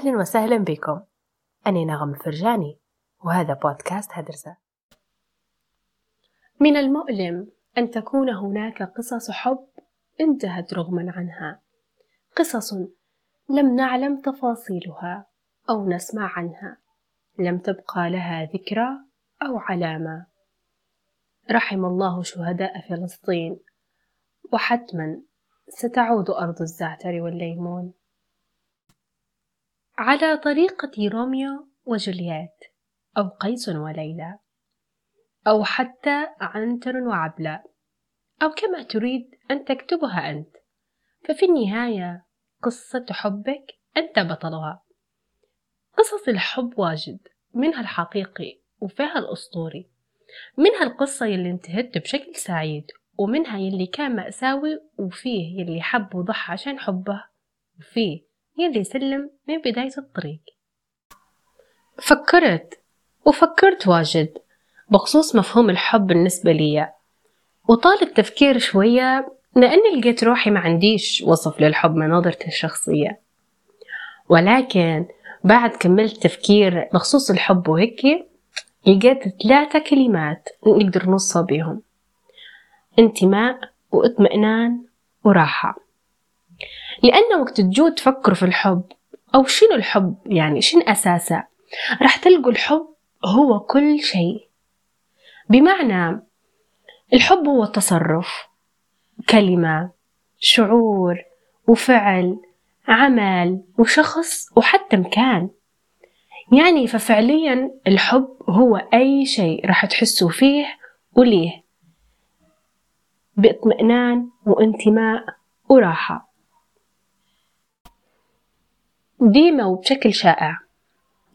أهلا وسهلا بكم. أنا نغم فرجاني وهذا بودكاست هدرسة. من المؤلم أن تكون هناك قصص حب انتهت رغما عنها، قصص لم نعلم تفاصيلها أو نسمع عنها، لم تبقى لها ذكرى أو علامة. رحم الله شهداء فلسطين، وحتما ستعود أرض الزعتر والليمون. على طريقة روميو وجولييت أو قيس وليلى أو حتى عنتر وعبلة، أو كما تريد أن تكتبها أنت، ففي النهاية قصة حبك أنت بطلها. قصص الحب واجد، منها الحقيقي وفيها الأسطوري، منها القصة يلي انتهت بشكل سعيد، ومنها يلي كان مأساوي، وفيه يلي حب وضحى عشان حبه، وفيه يلي سلم من بداية الطريق. فكرت واجد بخصوص مفهوم الحب بالنسبة لي، وطالب تفكير شوية لأني لقيت روحي ما عنديش وصف للحب من نظرتي الشخصية. ولكن بعد كملت تفكير بخصوص الحب وهيك، لقيت 3 كلمات نقدر نوصف بيهم: انتماء واطمئنان وراحة. لأن وقت تجوا تفكروا في الحب أو شنو الحب، يعني شنو أساسه، رح تلقوا الحب هو كل شيء. بمعنى الحب هو تصرف، كلمة، شعور وفعل، عمل وشخص وحتى مكان. يعني ففعليا الحب هو أي شيء راح تحسوا فيه وليه، باطمئنان وانتماء وراحة. ديما وبشكل شائع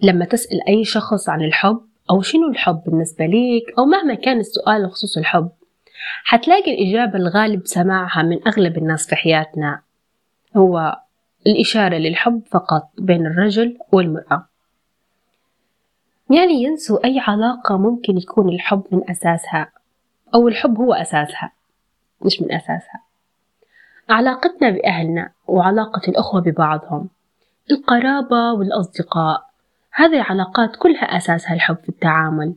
لما تسأل أي شخص عن الحب أو شنو الحب بالنسبة ليك، أو مهما كان السؤال بخصوص الحب، حتلاقي الإجابة الغالب سماعها من أغلب الناس في حياتنا هو الإشارة للحب فقط بين الرجل والمرأة. يعني ينسوا أي علاقة ممكن يكون الحب من أساسها، أو الحب هو أساسها مش من أساسها. علاقتنا بأهلنا وعلاقة الأخوة ببعضهم، القرابة والأصدقاء، هذه العلاقات كلها أساسها الحب في التعامل.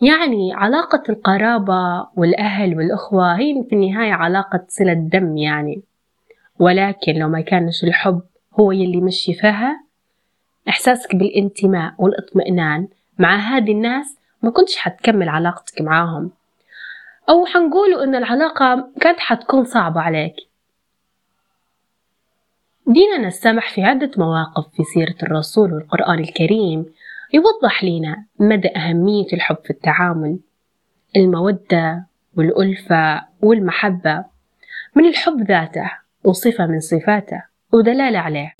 يعني علاقة القرابة والأهل والأخوة هي في النهاية علاقة صلة دم يعني. ولكن لو ما كانش الحب هو يلي مشي فيها، إحساسك بالانتماء والاطمئنان مع هذه الناس ما كنتش حتكمل علاقتك معاهم، أو حنقولوا إن العلاقة كانت حتكون صعبة عليك. ديننا السمح في عدة مواقف في سيرة الرسول والقرآن الكريم يوضح لنا مدى أهمية الحب في التعامل، المودة والألفة والمحبة، من الحب ذاته وصفة من صفاته ودلالة عليه.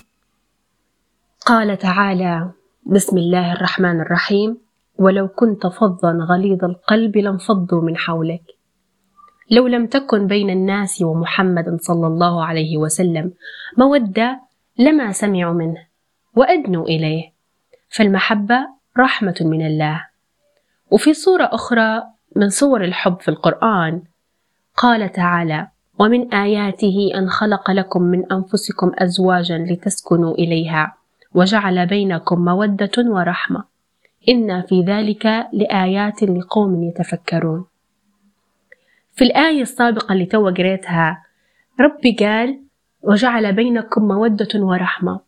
قال تعالى: بسم الله الرحمن الرحيم، ولو كنت فظا غليظ القلب لانفضوا من حولك لو لم تكن بين الناس ومحمد صلى الله عليه وسلم مودة لما سمعوا منه وأدنوا إليه، فالمحبة رحمة من الله. وفي صورة أخرى من صور الحب في القرآن قال تعالى: ومن آياته أن خلق لكم من أنفسكم أزواجا لتسكنوا إليها وجعل بينكم مودة ورحمة إن في ذلك لآيات لقوم يتفكرون. في الآية السابقة اللي تو قريتها ربي قال: وجعل بينكم مودة ورحمة،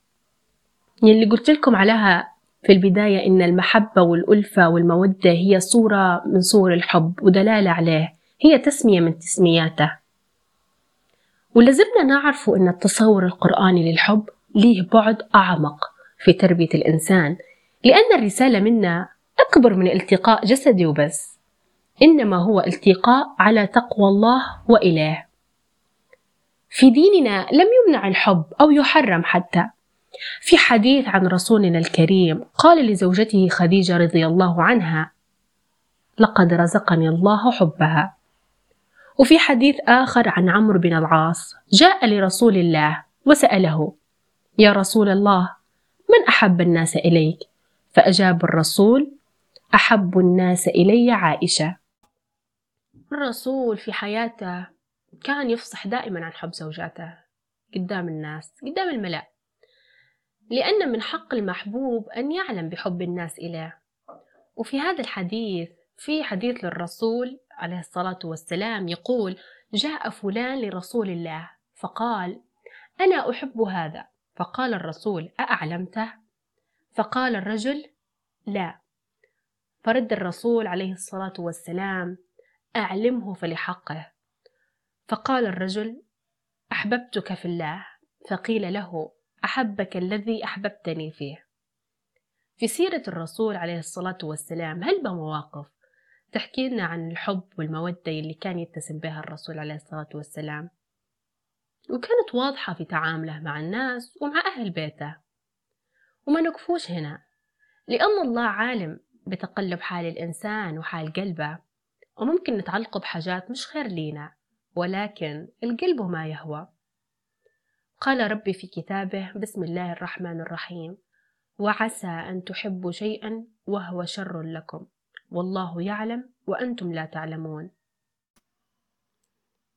يعني اللي قلت لكم عليها في البداية إن المحبة والألفة والمودة هي صورة من صور الحب ودلالة عليه، هي تسمية من تسمياته. ولازمنا نعرف أن التصور القرآني للحب ليه بعد أعمق في تربية الإنسان، لأن الرسالة منا أكبر من التقاء جسدي وبس، إنما هو التقاء على تقوى الله وإله. في ديننا لم يمنع الحب أو يحرم حتى. في حديث عن رسولنا الكريم قال لزوجته خديجة رضي الله عنها: لقد رزقني الله حبها. وفي حديث آخر عن عمرو بن العاص جاء لرسول الله وسأله: يا رسول الله، من أحب الناس إليك؟ فأجاب الرسول: أحب الناس إلي عائشة. الرسول في حياته كان يفصح دائما عن حب زوجاته قدام الناس، قدام الملأ، لأن من حق المحبوب أن يعلم بحب الناس إليه. وفي هذا الحديث في حديث للرسول عليه الصلاة والسلام يقول: جاء فلان لرسول الله فقال: أنا أحب هذا. فقال الرسول: أأعلمته؟ فقال الرجل: لا. فرد الرسول عليه الصلاة والسلام: أعلمه فلحقه. فقال الرجل: أحببتك في الله. فقيل له: أحبك الذي أحببتني فيه. في سيرة الرسول عليه الصلاة والسلام هل بمواقف تحكي لنا عن الحب والمودة اللي كان يتسم بها الرسول عليه الصلاة والسلام، وكانت واضحة في تعامله مع الناس ومع أهل بيته. وما نكفوش هنا، لأن الله عالم بتقلب حال الإنسان وحال قلبه، وممكن نتعلق بحاجات مش خير لينا، ولكن القلب ما يهوى. قال ربي في كتابه: بسم الله الرحمن الرحيم، وعسى أن تحبوا شيئا وهو شر لكم والله يعلم وأنتم لا تعلمون.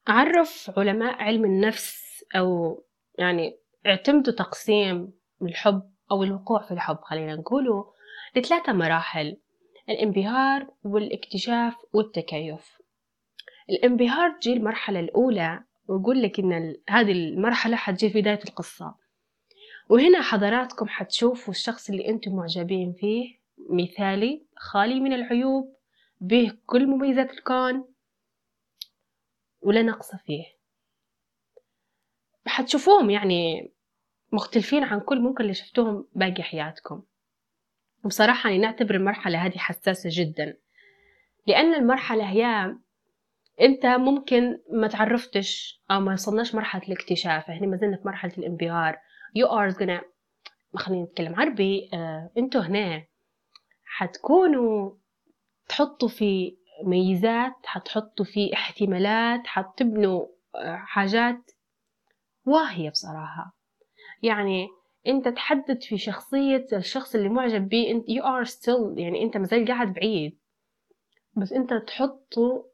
عرف علماء علم النفس أو يعني اعتمدوا تقسيم الحب أو الوقوع في الحب، خلينا نقوله، لثلاثة مراحل: الانبهار والاكتشاف والتكيف. الانبهار تجي المرحلة الأولى، ويقول لك إن هذه المرحلة حتجي في بداية القصة، وهنا حضراتكم حتشوفوا الشخص اللي أنتم معجبين فيه مثالي خالي من العيوب، به كل مميزات الكون ولا نقص فيه. حتشوفوهم يعني مختلفين عن كل ممكن اللي شفتوهم باقي حياتكم. وبصراحة أنا نعتبر المرحلة هذه حساسة جدا، لأن المرحلة هي أنت ممكن ما تعرفتش أو ما وصلناش مرحلة الاكتشاف، إحنا ما زلنا في مرحلة الانبهار. You are gonna، خلينا نتكلم عربي، أنتوا هنا حتكونوا تحطوا في ميزات، حتحطوا في احتمالات، حتبنوا حاجات واهية بصراحة. يعني انت تحدد في شخصية الشخص اللي معجب بيه، انت you are still، يعني انت مازال قاعد بعيد، بس انت تحطه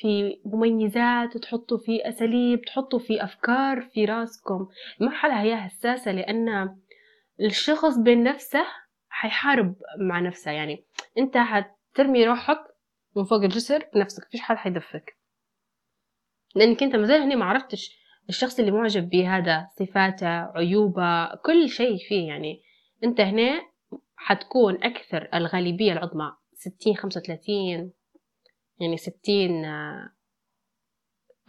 في مميزات، تحطه في اساليب، تحطه في افكار في راسكم. المرحلة هي حساسة لان الشخص بين نفسه حيحارب مع نفسه، يعني انت حترمي روحك من فوق الجسر نفسك، مفيش حد حيدفك، لانك انت مازال هنا ما عرفتش الشخص اللي معجب به هذا صفاته، عيوبه، كل شيء فيه. يعني انت هنا حتكون اكثر الغالبية العظمى 60-35، يعني 60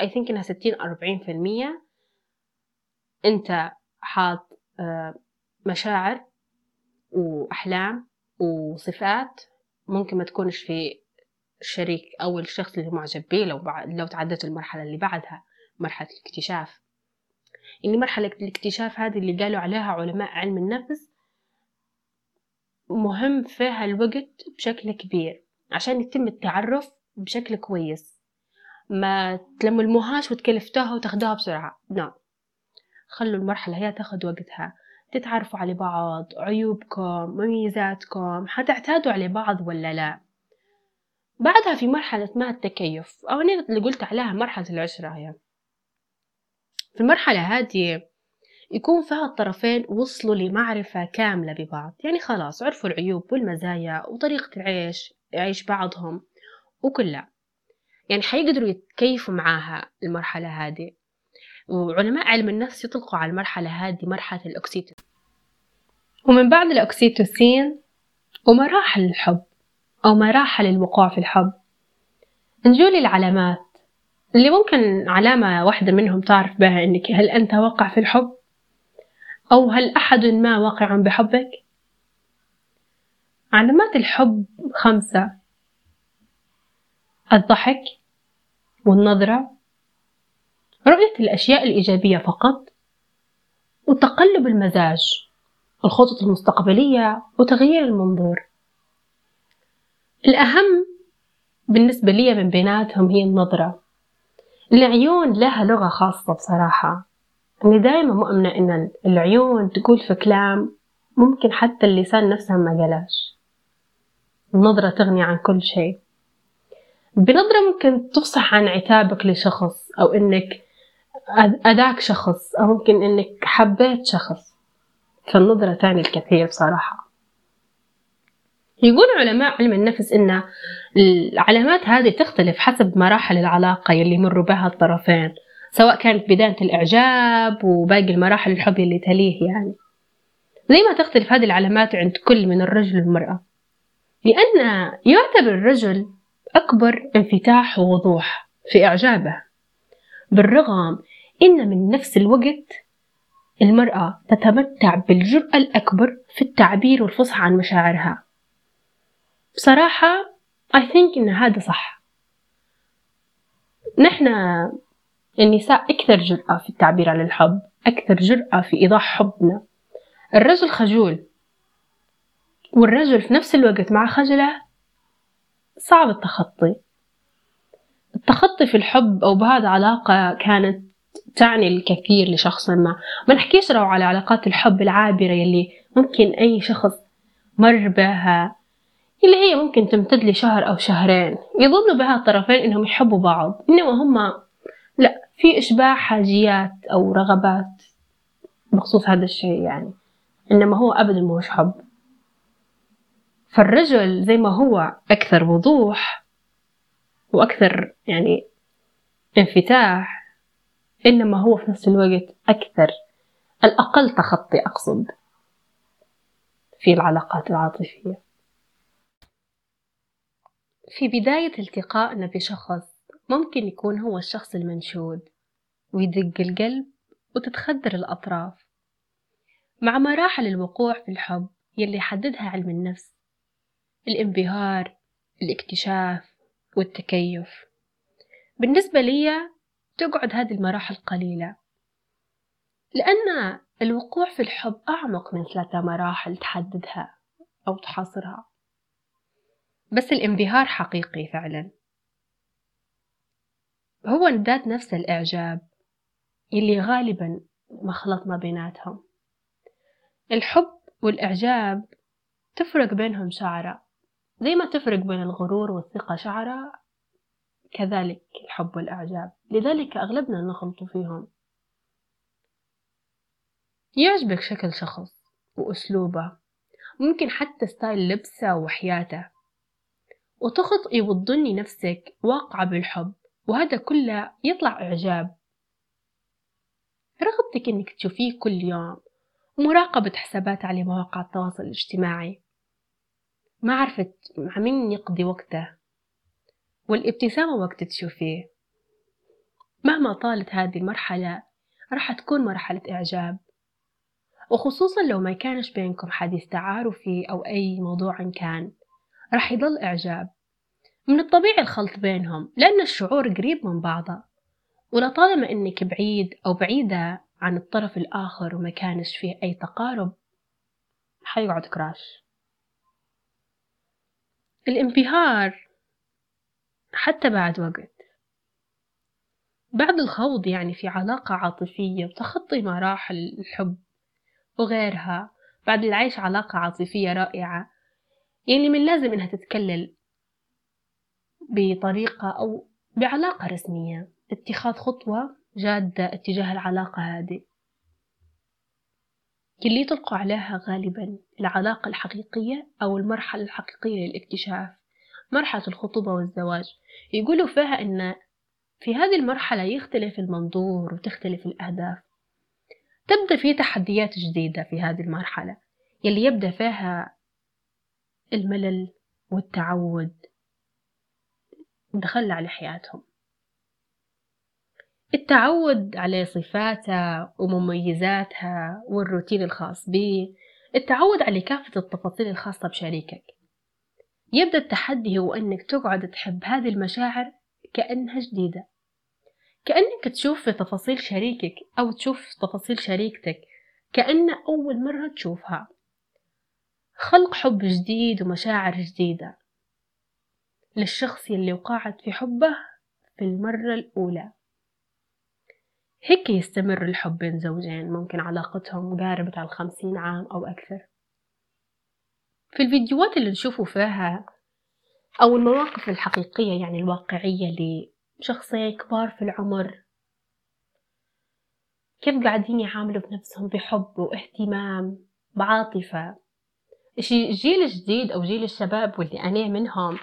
I think انها 60-40% انت حاط مشاعر واحلام وصفات ممكن ما تكونش في الشريك او الشخص اللي معجب به لو تعدت المرحلة اللي بعدها، مرحلة الاكتشاف. يعني مرحلة الاكتشاف هذه اللي قالوا عليها علماء علم النفس مهم فيها الوقت بشكل كبير عشان يتم التعرف بشكل كويس، ما تلملموهاش وتكلفتوها وتاخدوها بسرعة. نعم، خلوا المرحلة هي تاخد وقتها، تتعرفوا على بعض، عيوبكم، مميزاتكم، حتعتادوا على بعض ولا لا. بعدها في مرحلة ما التكيف، أو أنا اللي قلت عليها مرحلة العشرة. هي في المرحلة هذه يكون فيها الطرفين وصلوا لمعرفة كاملة ببعض، يعني خلاص عرفوا العيوب والمزايا وطريقة العيش بعضهم وكلها، يعني حيقدروا يتكيفوا معاها المرحلة هذه. وعلماء علم النفس يطلقوا على المرحلة هذه مرحلة الأكسيتوسين، ومن بعد الأكسيتوسين ومراحل الحب أو مراحل الوقوع في الحب. نجول العلامات اللي ممكن علامة واحدة منهم تعرف بها إنك هل أنت وقع في الحب، أو هل أحد ما واقع بحبك. علامات الحب 5: الضحك والنظرة، رؤية الأشياء الإيجابية فقط، وتقلب المزاج، الخطط المستقبلية، وتغيير المنظور. الأهم بالنسبة لي من بيناتهم هي النظرة. العيون لها لغة خاصة بصراحة، أنا دائما مؤمنة إن العيون تقول في كلام ممكن حتى اللسان نفسها ما قالهاش. النظرة تغني عن كل شيء. بنظرة ممكن تفصح عن عتابك لشخص، أو إنك أذاك شخص، أو ممكن إنك حبيت شخص. فالنظرة تعني الكثير بصراحة. يقول علماء علم النفس إن العلامات هذه تختلف حسب مراحل العلاقة يلي مروا بها الطرفين، سواء كانت بداية الإعجاب وباقي المراحل الحب اللي تليه، يعني زي ما تختلف هذه العلامات عند كل من الرجل والمرأة، لأن يعتبر الرجل أكبر انفتاح ووضوح في إعجابه، بالرغم إن من نفس الوقت المرأة تتمتع بالجرأة الأكبر في التعبير والفصح عن مشاعرها. بصراحة I think إن هذا صح، نحن النساء أكثر جرأة في التعبير عن الحب، أكثر جرأة في إيضاح حبنا. الرجل خجول، والرجل في نفس الوقت مع خجله صعب التخطي في الحب أو بهذا علاقة كانت تعني الكثير لشخص ما نحكيش رو على علاقات الحب العابرة يلي ممكن أي شخص مر بها، اللي هي ممكن تمتد لشهر أو شهرين يظنوا بها الطرفين إنهم يحبوا بعض، إنما هم لا، في إشباع حاجيات أو رغبات بخصوص هذا الشيء، يعني إنما هو أبدا ما هوش حب. فالرجل زي ما هو أكثر وضوح وأكثر يعني انفتاح، إنما هو في نفس الوقت أكثر الأقل تخطي، أقصد في العلاقات العاطفية. في بداية التقائنا بشخص ممكن يكون هو الشخص المنشود ويدق القلب وتتخدر الأطراف، مع مراحل الوقوع في الحب يلي حددها علم النفس: الانبهار، الاكتشاف، والتكيف. بالنسبة لي تقعد هذه المراحل قليلة، لأن الوقوع في الحب أعمق من 3 مراحل تحددها أو تحاصرها، بس الانبهار حقيقي فعلا هو ذات نفس الإعجاب اللي غالبا ما خلطنا بيناتهم. الحب والإعجاب تفرق بينهم شعرة، زي ما تفرق بين الغرور والثقة شعرة، كذلك الحب والإعجاب، لذلك أغلبنا نخلط فيهم. يعجبك شكل شخص وأسلوبه، ممكن حتى ستايل لبسه وحياته، وتخطئي وتظني نفسك واقعة بالحب، وهذا كله يطلع إعجاب. رغبتك إنك تشوفيه كل يوم، مراقبة حسابات على مواقع التواصل الاجتماعي، ما عرفت مع مين يقضي وقته، والابتسامة وقت تشوفيه. مهما طالت هذه المرحلة راح تكون مرحلة إعجاب، وخصوصا لو ما كانش بينكم حديث تعارفي أو أي موضوع كان، راح يضل إعجاب. من الطبيعي الخلط بينهم، لأن الشعور قريب من بعضه، ولطالما إنك بعيد أو بعيدة عن الطرف الآخر وما كانش فيه أي تقارب، حيقعد كراش. الانبهار حتى بعد وقت، بعد الخوض يعني في علاقة عاطفية وتخطي مراحل الحب وغيرها، بعد العيش علاقة عاطفية رائعة، يعني من لازم إنها تتكلل بطريقة أو بعلاقة رسمية، اتخاذ خطوة جادة اتجاه العلاقة هذه. اللي يطلقوا عليها غالبا العلاقة الحقيقية أو المرحلة الحقيقية للاكتشاف، مرحلة الخطوبة والزواج. يقولوا فيها إن في هذه المرحلة يختلف المنظور وتختلف الأهداف، تبدأ في تحديات جديدة في هذه المرحلة يلي يبدأ فيها الملل والتعود دخل على حياتهم، التعود على صفاتها ومميزاتها والروتين الخاص به، التعود على كافة التفاصيل الخاصة بشريكك. يبدأ التحدي هو أنك تقعد تحب هذه المشاعر كأنها جديدة، كأنك تشوف تفاصيل شريكك أو تشوف تفاصيل شريكتك كأن أول مرة تشوفها، خلق حب جديد ومشاعر جديدة للشخص اللي وقعت في حبه في المرة الأولى. هيك يستمر الحب بين زوجين ممكن علاقتهم قاربة على 50 عام أو أكثر. في الفيديوهات اللي نشوفه فيها أو المواقف الحقيقية يعني الواقعية لشخصين كبار في العمر، كيف قاعدين يعاملوا بنفسهم بحب واهتمام بعاطفة. الجيل الجديد أو جيل الشباب واللي أنا منهم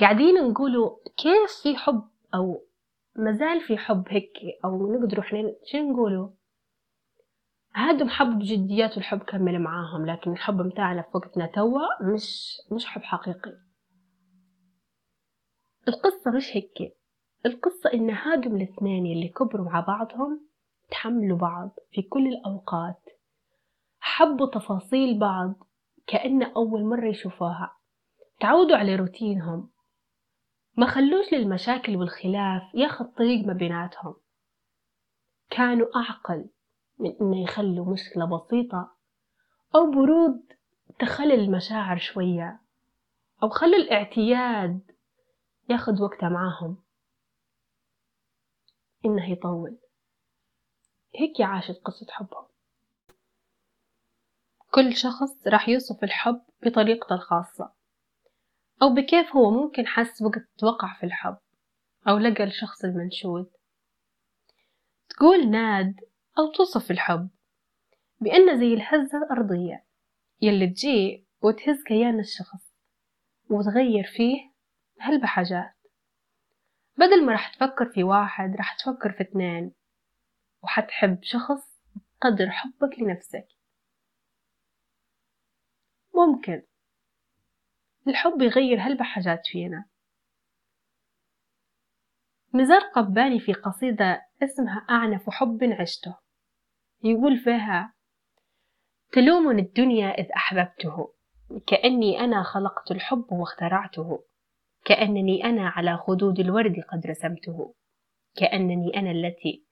قاعدين نقولوا كيف في حب أو مازال في حب هيك، أو نقدروا إحنا شو نقولوا هادم حب بجديات، والحب كمل معاهم، لكن الحب متاعنا في وقتنا توا مش حب حقيقي. القصة مش هيك، القصة إن هادم الاثنين اللي كبروا مع بعضهم تحملوا بعض في كل الأوقات، حبوا تفاصيل بعض كأن أول مرة يشوفوها، تعودوا على روتينهم، ما خلوش للمشاكل والخلاف ياخذ طريق ما بيناتهم. كانوا أعقل من إنه يخلوا مشكلة بسيطة أو برود تخلل المشاعر شوية، أو خلوا الاعتياد ياخذ وقته معهم إنه يطول. هيك عاشت قصة حبهم. كل شخص راح يوصف الحب بطريقته الخاصة، أو بكيف هو ممكن حس وقت وقع في الحب أو لقى الشخص المنشود. تقول ناد أو توصف الحب بأنه زي الهزة الأرضية يلي تجي وتهز كيان الشخص وتغير فيه هلبة حاجات. بدل ما راح تفكر في واحد راح تفكر في اثنين، وحتحب شخص قدر حبك لنفسك. ممكن الحب يغير هلبة حاجات فينا. نزار قباني في قصيدة اسمها أعنف حب عشته يقول فيها: تلومني الدنيا إذ أحببته، كأني أنا خلقت الحب واخترعته، كأنني أنا على خدود الورد قد رسمته، كأنني أنا التي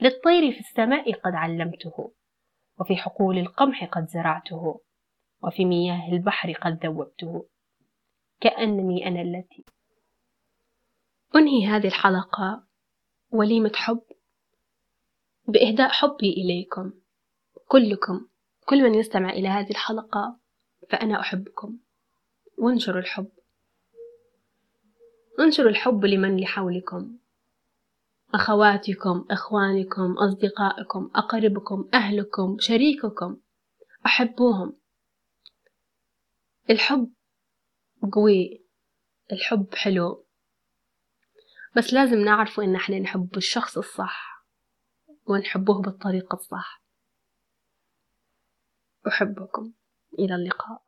للطير في السماء قد علمته، وفي حقول القمح قد زرعته، وفي مياه البحر قد ذوبته، كأنني أنا التي. أنهي هذه الحلقة وليمة حب بإهداء حبي إليكم كلكم، كل من يستمع إلى هذه الحلقة فأنا أحبكم. وانشروا الحب، انشروا الحب لمن لحولكم، أخواتكم، إخوانكم، أصدقائكم، أقربكم، أهلكم، شريككم، أحبوهم. الحب قوي، الحب حلو، بس لازم نعرفوا إن احنا نحب الشخص الصح ونحبوه بالطريقة الصح. أحبكم، إلى اللقاء.